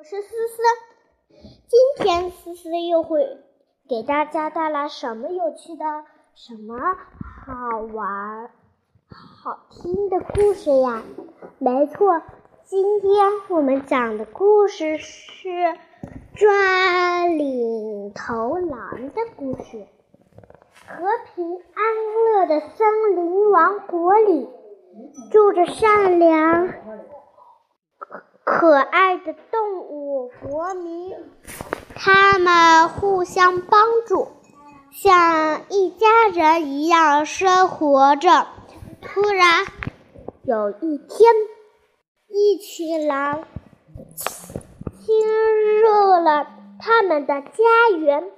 我是思思，今天思思又会给大家带来什么有趣的、什么好玩、好听的故事呀？没错，今天我们讲的故事是抓领头狼的故事。和平安乐的森林王国里，住着善良可爱的动物国民，他们互相帮助，像一家人一样生活着。突然有一天，一群狼侵入了他们的家园，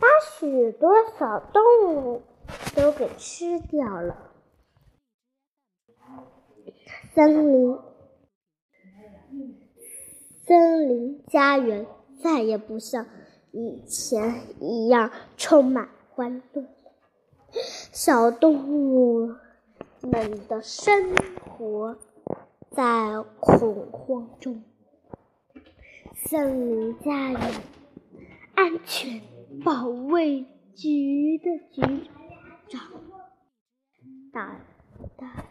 把许多小动物都给吃掉了。森林家园再也不像以前一样充满欢乐，小动物们的生活在恐慌中。森林家园安全保卫局的局长大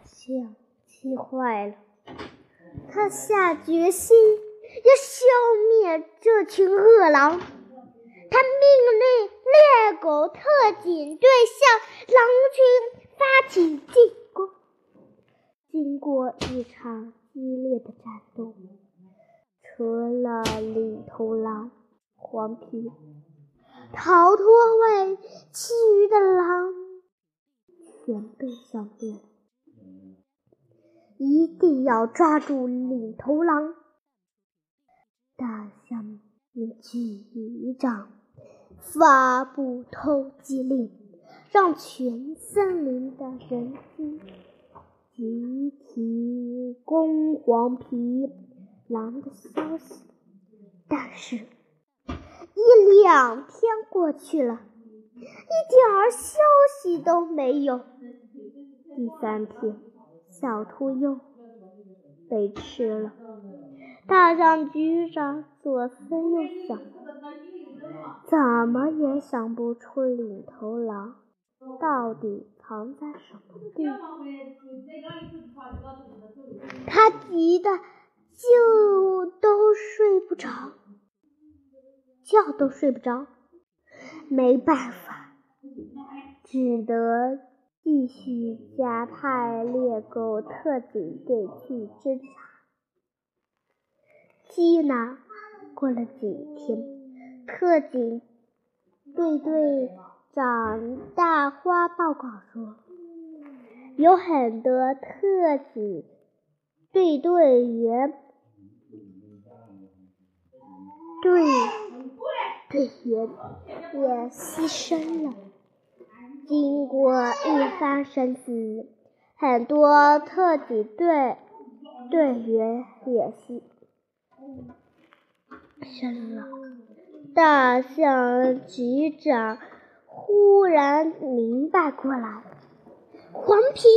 象气坏了，他下决心要消灭这群恶狼。他命令猎狗特警队向狼群发起进攻。经过一场激烈的战斗，除了领头狼黄皮逃脱外，其余的狼全被消灭。一定要抓住领头狼！大象局长发布通缉令，让全森林的人集体攻黄皮狼的消息。但是2天过去了，一点消息都没有。第3天，小兔又被吃了。大象局长左思右想，怎么也想不出领头狼到底藏在什么地方。他急得觉都睡不着，没办法，只得继续加派猎狗特警队去侦查。过了几天，特警队长大花报告说，有很多特警队员也牺牲了。经过一番生死，很多特警队员也牺牲了。大象局长忽然明白过来，黄皮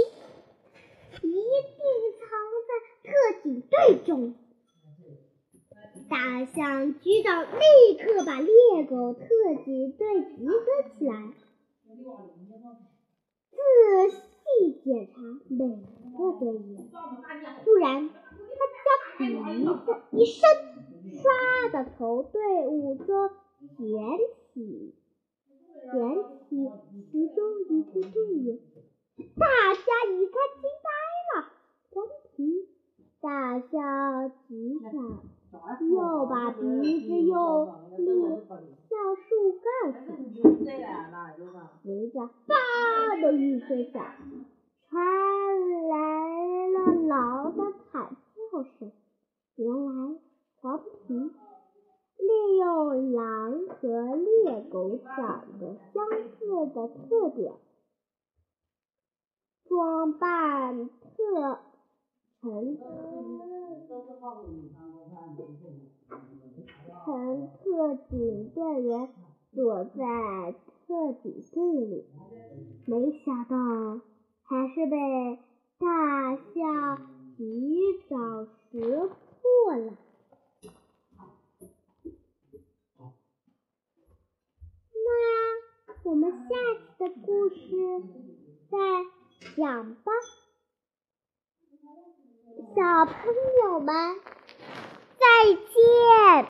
一定藏在特警队中。大象局长立刻把猎狗特警队集合起来，仔细检查每个队员。突然，他叫鼻子一伸，唰的从队伍中捡起其中一个队员。大家一看惊呆了，大象局长又把鼻子用力向树干上，随着“吧”的一声响，传来了狼的惨叫声。原来黄皮利用狼和猎狗长得相似的特点，装扮成特警队员，躲在特警队里。没想到还是被大象局长识破了。下次的故事再讲吧，小朋友们再见。